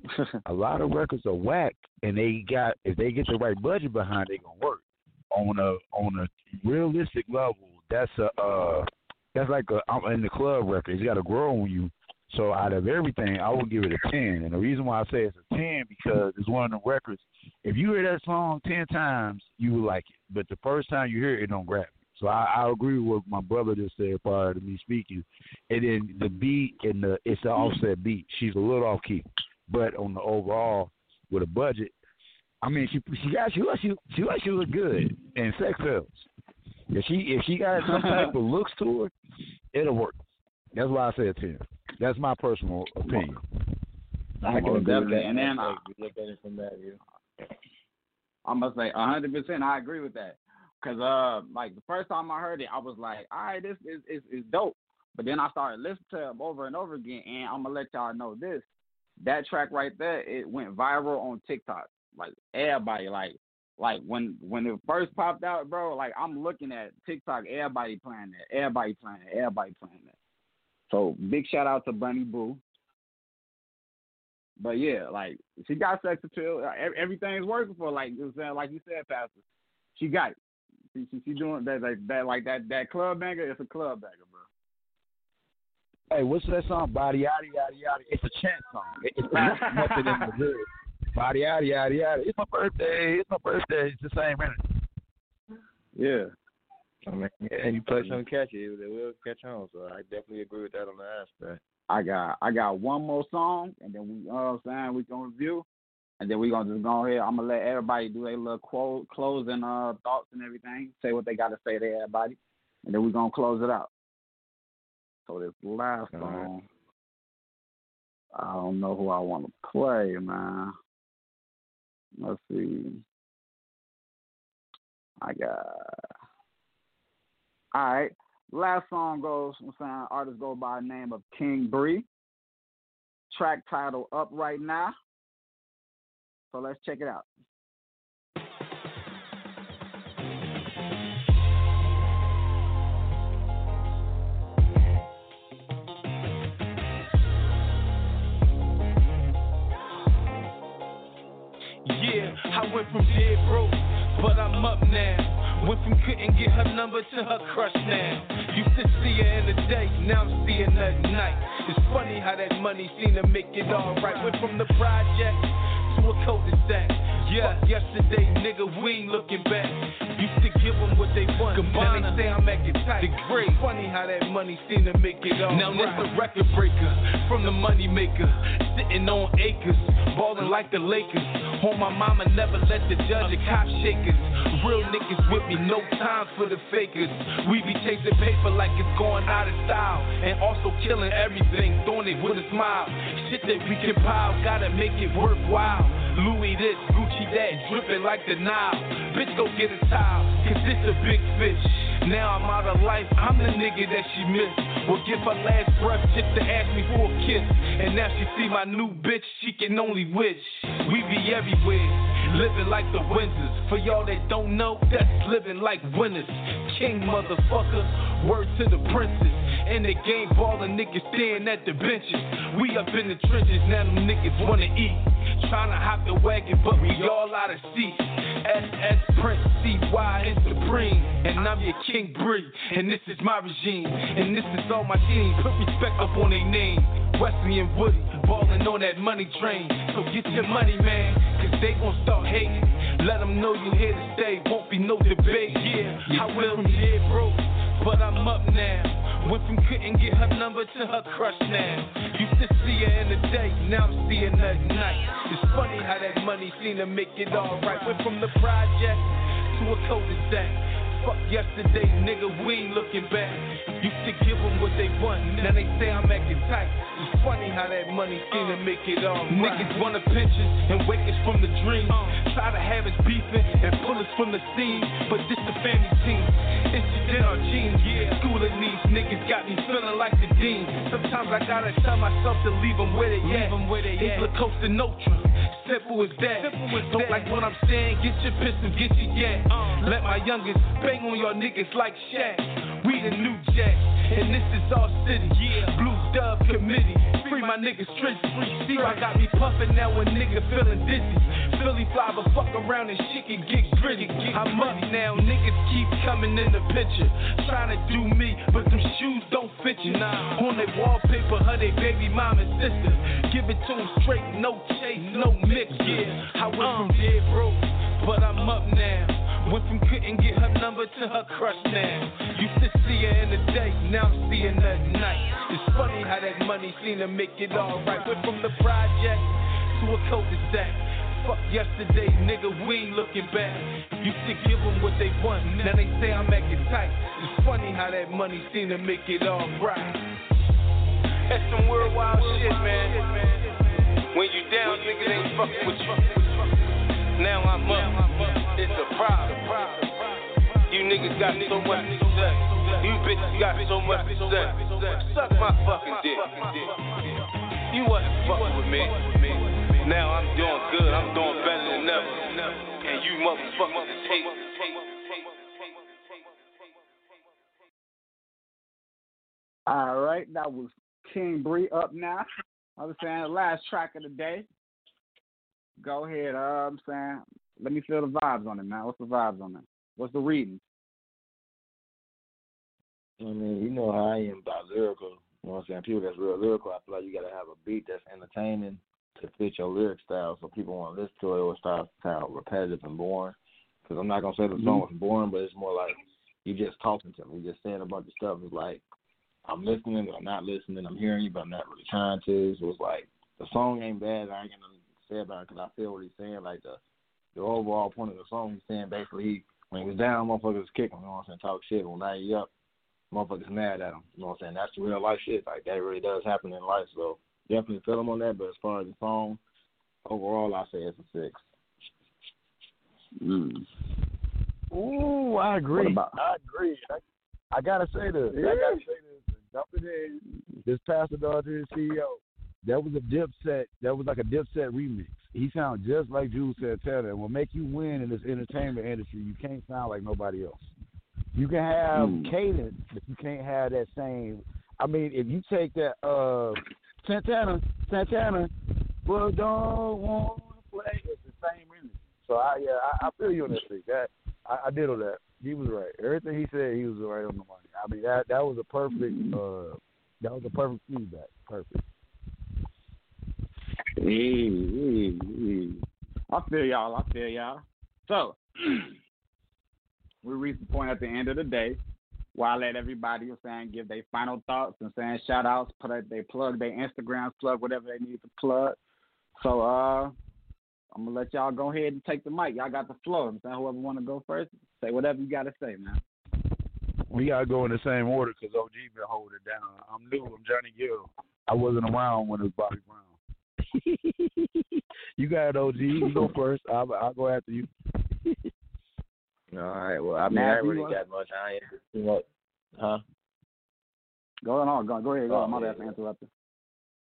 A lot of records are whack, and if they get the right budget behind, they're going to work. On a realistic level, that's like a I'm in the club record. It's got to grow on you. So out of everything, I would give it a 10. And the reason why I say it's a 10 because it's one of the records. If you hear that song 10 times, you will like it. But the first time you hear it, it don't grab you. So I agree with what my brother just said prior to me speaking. And then the beat, it's an offset beat. She's a little off key. But on the overall, with a budget, I mean, she look good and sex sells. If she got some type of looks to her, it'll work. That's why I said 10. That's my personal opinion. I can definitely, and then I look at it from that view. I must say, 100%, I agree with that. Cause like the first time I heard it, I was like, all right, this is dope. But then I started listening to it over and over again, and I'm gonna let y'all know this: that track right there, it went viral on TikTok. Like everybody, like when it first popped out, bro. Like I'm looking at TikTok, everybody playing that. So big shout out to Bunny Boo. But yeah, like she got sex appeal. Everything's working for her. Like you said, Pastor. She got it. She doing that that club banger. It's a club banger, bro. Hey, what's that song? Body yada yada yada. It's a chant song. It's not nothing in the hood. Body yada yada yada. It's my birthday. It's the same energy. Yeah. I mean, and you play something catchy, it will catch on. So I definitely agree with that on the aspect. I got one more song, and then we, you know what I'm saying, we gonna review, and then we gonna just go ahead. I'm gonna let everybody do their little closing thoughts and everything, say what they gotta say to everybody, and then we gonna close it out. So this last song, I don't know who I want to play, man. Let's see. All right, last song goes, I'm saying, artists go by the name of King Bree. Track title up right now. So let's check it out. Yeah, I went from dead broke, but I'm up now. Went from couldn't get her number to her crush now. Used to see her in the day, now I'm seeing her at night. It's funny how that money seemed to make it alright. Went from the project to a cul-de-sac. Yeah, yesterday, nigga, we ain't looking back. Used to give them what they want, now they say I'm acting tight. Degrade. Funny how that money seemed to make it alright. Now that's a record breaker from the money maker. Sitting on acres, balling like the Lakers. On my mama, never let the judge or cop shakers. Real niggas with me, no time for the fakers. We be chasing paper like it's going out of style. And also killing everything, throwing it with a smile. Shit that we can pile, gotta make it worthwhile. Louis this, Gucci that, dripping like the Nile. Bitch, go get a towel, cause it's a big fish. Now I'm out of life, I'm the nigga that she missed. Will give her last breath just to ask me for a kiss. And now she see my new bitch, she can only wish. We be everywhere, living like the Windsors. For y'all that don't know, that's living like winners. King motherfucker, word to the princess. In the game, ballin' niggas staring at the benches. We up in the trenches, now them niggas wanna eat. Tryna hop the wagon, but we all out of seats. SS Prince, CY is supreme. And I'm your King Bree, and this is my regime. And this is all my team, put respect up on their name. Wesley and Woody, ballin' on that money train. So get your money, man, cause they gon' start hating. Let them know you here to stay, won't be no debate. Yeah, I will from dead broke, but I'm up now. Went from couldn't get her number to her crush now. Used to see her in the day, now I'm seeing her at night. It's funny how that money seemed to make it alright. Went from the project to a cul-de-sac. Fuck yesterday, nigga, we ain't looking back. Used to give them what they want, now they say I'm acting tight. It's funny how that money seem to make it all right. Niggas wanna pictures and wake us from the dream. Tired of having beefing and pull us from the scene. But this the family team, it's just in our genes. Yeah, schooling these niggas got me feeling like the dean. Sometimes I gotta tell myself to leave them where they at. It's La Costa Nostra. Simple as that. Don't like what I'm saying, get your pistol, get your yak. Let my youngest bang on y'all niggas like Shaq. We the new Jack, and this is our city. Yeah. Blue Dove Committee, free my niggas, Trish, free C. I got me puffin' now, a nigga feeling dizzy. Philly fly, but fuck around and shit can get gritty. I'm up now, niggas keep coming in the picture. Trying to do me, but them shoes don't fit you. Nah. On their wallpaper, her they baby mom and sister. Give it to them straight, no chase, no miss. Yeah, I went from dead broke, but I'm up now. Went from couldn't get her number to her crush now. Used to see her in the day, now I'm seeing her at night. It's funny how that money seem to make it all right. Went from the project to a cul-de-sac. Fuck yesterday, nigga, we ain't looking back. Used to give them what they want, now they say I'm acting tight. It's funny how that money seem to make it all right. That's some worldwide shit, man. When you down, nigga, they fuck with you. Now I'm up. It's a problem. You niggas got so much to say. You bitches got so much to say. Suck my fucking dick. You wasn't fucking with me. Now I'm doing good. I'm doing better than ever. And you motherfuckers hate me. All right, that was King Bree up now. I'm saying the last track of the day. Go ahead, I'm saying. Let me feel the vibes on it, man. What's the vibes on it? What's the reading? I mean, you know how I am about lyrical. You know what I'm saying? People that's real lyrical, I feel like you got to have a beat that's entertaining to fit your lyric style so people want to listen to it or start sound repetitive and boring. Because I'm not going to say the song was boring, but it's more like you just talking to me. You just saying a bunch of stuff. It's like, I'm listening, but I'm not listening. I'm hearing you, but I'm not really trying to. So it's like, the song ain't bad. I ain't going to say about it because I feel what he's saying. Like, the overall point of the song, he's saying basically, when he was down, motherfuckers kick him, you know what I'm saying, talk shit. When now he up, motherfuckers mad at him, you know what I'm saying. That's the real life shit. Like, that really does happen in life. So, definitely feel him on that. But as far as the song, overall, I say it's a 6. Ooh, I agree. I agree. I got to say this. Yeah. I got to say this. In, this Pastor Don Jr. CEO, that was a Dipset. That was like a Dipset remix. He sounds just like Juelz Santana. And what make you win in this entertainment industry, you can't sound like nobody else. You can have cadence, but you can't have that same. I mean, if you take that Santana, well, don't want to play. It's the same remix. So I feel you on this thing. That I did on that. He was right. Everything he said, he was right on the money. I mean, that was a perfect feedback. Perfect. I feel y'all. So we reached the point at the end of the day where I let everybody give their final thoughts and saying shout outs, plug their Instagrams, plug whatever they need to plug. So I'm gonna let y'all go ahead and take the mic. Y'all got the floor. Whoever wanna go first, say whatever you gotta say, man. We gotta go in the same order because OG been holding it down. I'm new. I'm Johnny Gill. I wasn't around when it was Bobby Brown. You got it, OG. You go first. I'll go after you. All right. Well, I mean, I really got much. I ain't too much. Huh? Go ahead. I'm not after interrupting.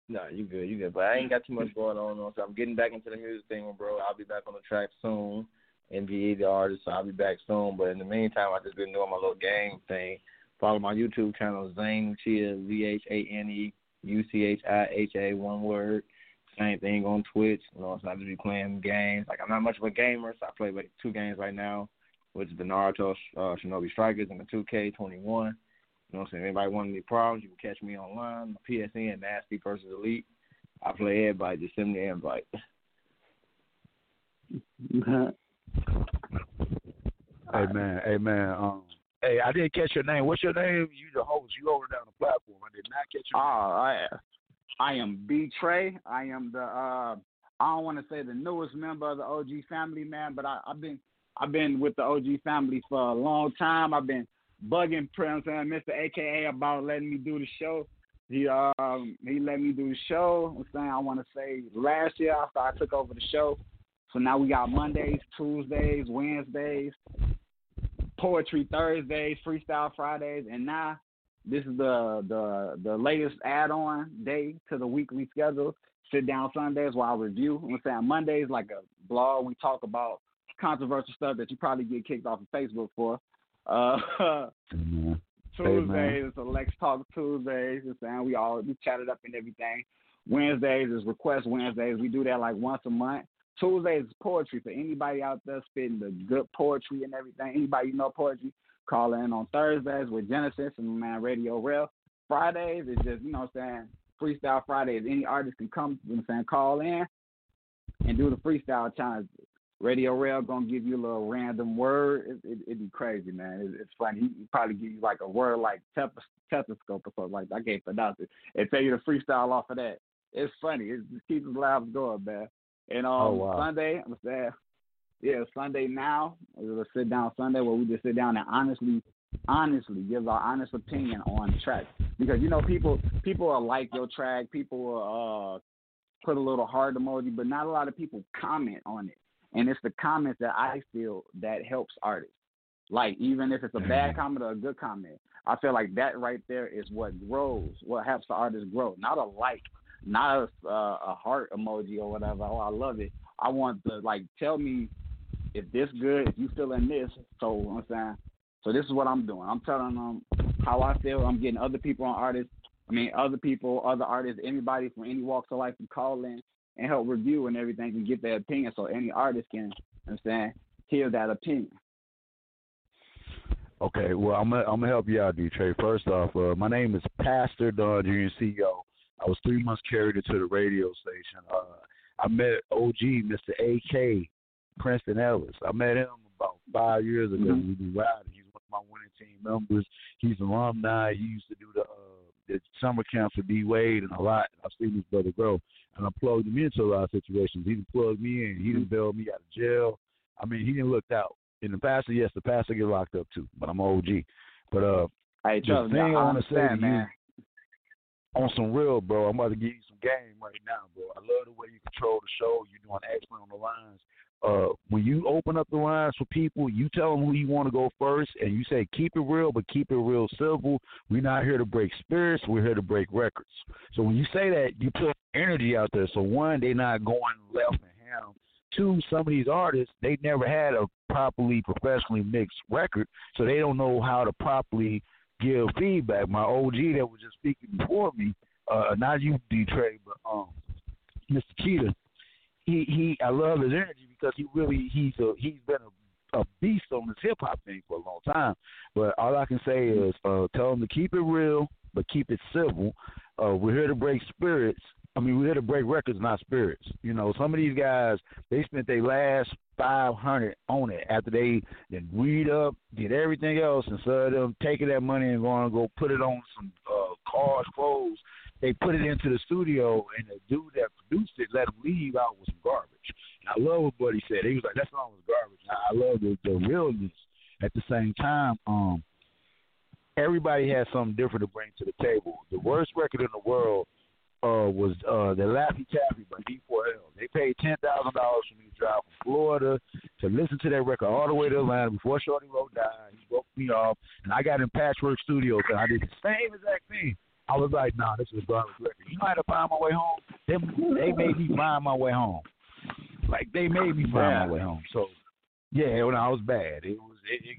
No, you good. But I ain't got too much going on, so I'm getting back into the music thing, bro. I'll be back on the track soon. NBA the artist, so I'll be back soon. But in the meantime, I just been doing my little game thing. Follow my YouTube channel, Zane Chia, ZhaneUchia, one word. Same thing on Twitch. You know, so I just be playing games. Like, I'm not much of a gamer, so I play like 2 games right now, which is the Naruto Shinobi Strikers and the 2K21. You know what I'm saying? Anybody want any problems, you can catch me online. PSN, Nasty versus Elite. I play everybody. Just send me an invite. Hey man. Hey, I didn't catch your name. What's your name? You the host. You over down the platform. I did not catch your name. I am B-Trey. I am the I don't want to say the newest member of the OG family, man, but I, I've been I've been with the OG family for a long time. I've been bugging Mr. AKA about letting me do the show. He let me do the show. I'm saying, I want to say last year after I took over the show. So now we got Mondays, Tuesdays, Wednesdays, Poetry Thursdays, Freestyle Fridays, and now this is the latest add-on day to the weekly schedule. Sit Down Sundays where I review. I'm saying Mondays like a blog. We talk about controversial stuff that you probably get kicked off of Facebook for. Tuesdays is a Let's Talk Tuesdays. I'm saying we chatted up and everything. Wednesdays is Request Wednesdays. We do that like once a month. Tuesdays is poetry for anybody out there spitting the good poetry and everything. Anybody you know poetry, call in on Thursdays with Genesis and Radio Rail. Fridays is just, you know what I'm saying, Freestyle Fridays. Any artist can come, you know what I'm saying, call in and do the freestyle challenge. Radio Rail going to give you a little random word. It'd be crazy, man. It's funny. He probably give you like a word like telescope or something like that. I can't pronounce it. And tell you to freestyle off of that. It's funny. It just keeps the lives going, man. And Sunday, I'm saying, yeah, Sunday now is a Sit Down Sunday where we just sit down and honestly give our honest opinion on track. Because, you know, people will like your track. People will put a little heart emoji, but not a lot of people comment on it. And it's the comments that I feel that helps artists. Like, even if it's a bad comment or a good comment, I feel like that right there is what helps the artist grow. Not a like, not a heart emoji or whatever. Oh, I love it. I want to, like, tell me if this good, if you feeling this. So, you know what I'm saying? So this is what I'm doing. I'm telling them how I feel. I'm getting other artists, anybody from any walks of life to call in and help review and everything and get their opinion so any artist can, you know what I'm saying, hear that opinion. Okay, well, I'm gonna help you out, D-Trey. First off, my name is Pastor Don Jr., CEO. I was 3 months carried into the radio station. I met OG, Mr. AK, Princeton Ellis. I met him about 5 years ago. Mm-hmm. We were riding. He's one of my winning team members. He's an alumni. He used to do the summer camp for D Wade and a lot. I've seen this brother grow. And I plugged him into a lot of situations. He done plugged me in. He done bailed me out of jail. I mean, he done looked out. In the pastor, yes, the pastor get locked up too, but I'm an OG. But I want to say, man, on some real, bro, I'm about to give you some game right now, bro. I love the way you control the show. You're doing excellent on the lines. When you open up the lines for people, you tell them who you want to go first, and you say keep it real, but keep it real simple. We're not here to break spirits. We're here to break records. So when you say that, you put energy out there. So, one, they're not going left and ham. Two, some of these artists, they never had a properly professionally mixed record, so they don't know how to properly give feedback. My OG that was just speaking before me, not you, D-Trey, but Mr. Cheetah, he I love his energy because he's been a beast on this hip hop thing for a long time. But all I can say is tell him to keep it real, but keep it civil. We're here to break spirits. I mean, we're here to break records, not spirits. You know, some of these guys, they spent their last 500 on it after they then weed up, did everything else, and so them taking that money and going to go put it on some cars, clothes. They put it into the studio, and the dude that produced it let him leave out with some garbage. And I love what Buddy said. He was like, that song was garbage. I love the realness. At the same time, everybody has something different to bring to the table. The worst record in the world was the Laffy Taffy by D4L. They paid $10,000 for me to drive from Florida to listen to that record all the way to Atlanta before Shorty Road died. He broke me off, and I got in Patchwork Studios, and I did the same exact thing. I was like, nah, this is a garbage record. You know how to find my way home? They made me find my way home. Like, they made me find my way home. So, yeah, when I was bad, it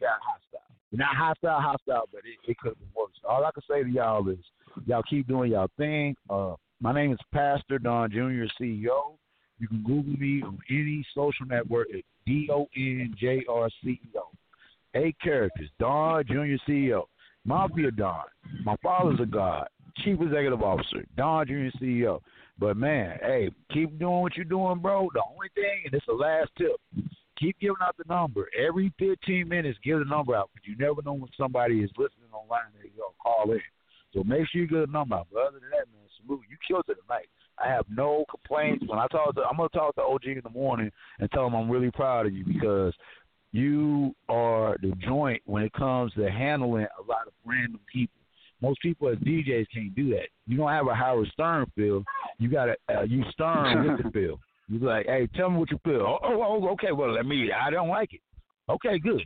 got hostile. Not hostile, but it could have been worse. All I can say to y'all is y'all keep doing y'all thing. My name is Pastor Don Jr., CEO. You can Google me on any social network at DonJR CEO. 8 characters, Don Jr. CEO. Mafia Don. My father's a god. Chief Executive Officer, Don Jr. CEO. But, man, hey, keep doing what you're doing, bro. The only thing, and it's the last tip, keep giving out the number. Every 15 minutes, give the number out, because you never know when somebody is listening online that you're going to call in. So make sure you get a number out. But other than that, man, salute. You killed it tonight. I have no complaints. I'm going to talk to OG in the morning and tell him I'm really proud of you because You are the joint when it comes to handling a lot of random people. Most people as DJs can't do that. You don't have a Howard Stern feel. You got to you Stern with the feel. You like, hey, tell me what you feel. Oh, okay. Well, let me. I don't like it. Okay, good.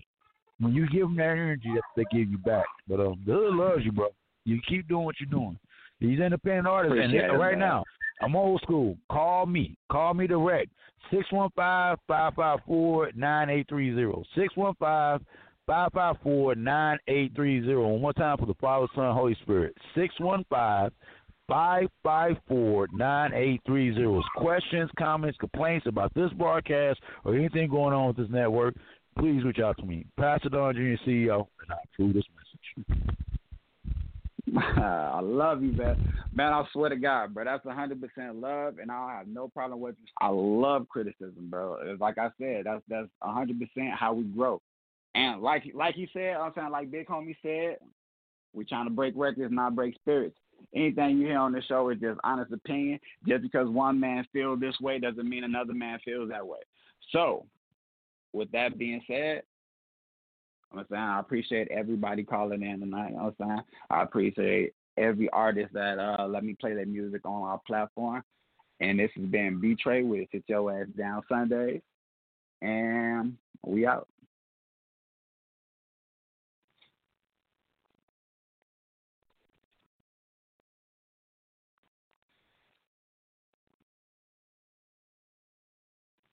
When you give them that energy, they give you back. But the hood loves you, bro. You keep doing what you're doing. These independent artists, and right now, I'm old school. Call me. Call me direct. 615-554-9830. 615-554-9830. One more time for the Father, Son, Holy Spirit. 615-554-9830. Questions, comments, complaints about this broadcast or anything going on with this network, please reach out to me. Pastor Don Jr., CEO, and I'll prove this message. I love you, man. Man, I swear to God, bro, that's 100% love, and I have no problem with it. I love criticism, bro. It's like I said, that's 100% how we grow. And like he said, I'm saying, like Big Homie said, we're trying to break records, not break spirits. Anything you hear on the show is just honest opinion. Just because one man feels this way doesn't mean another man feels that way. So, with that being said, I'm saying I appreciate everybody calling in tonight. I'm saying I appreciate every artist that let me play their music on our platform. And this has been B-Trey with Sit Yo Ass Down Sunday. And we out.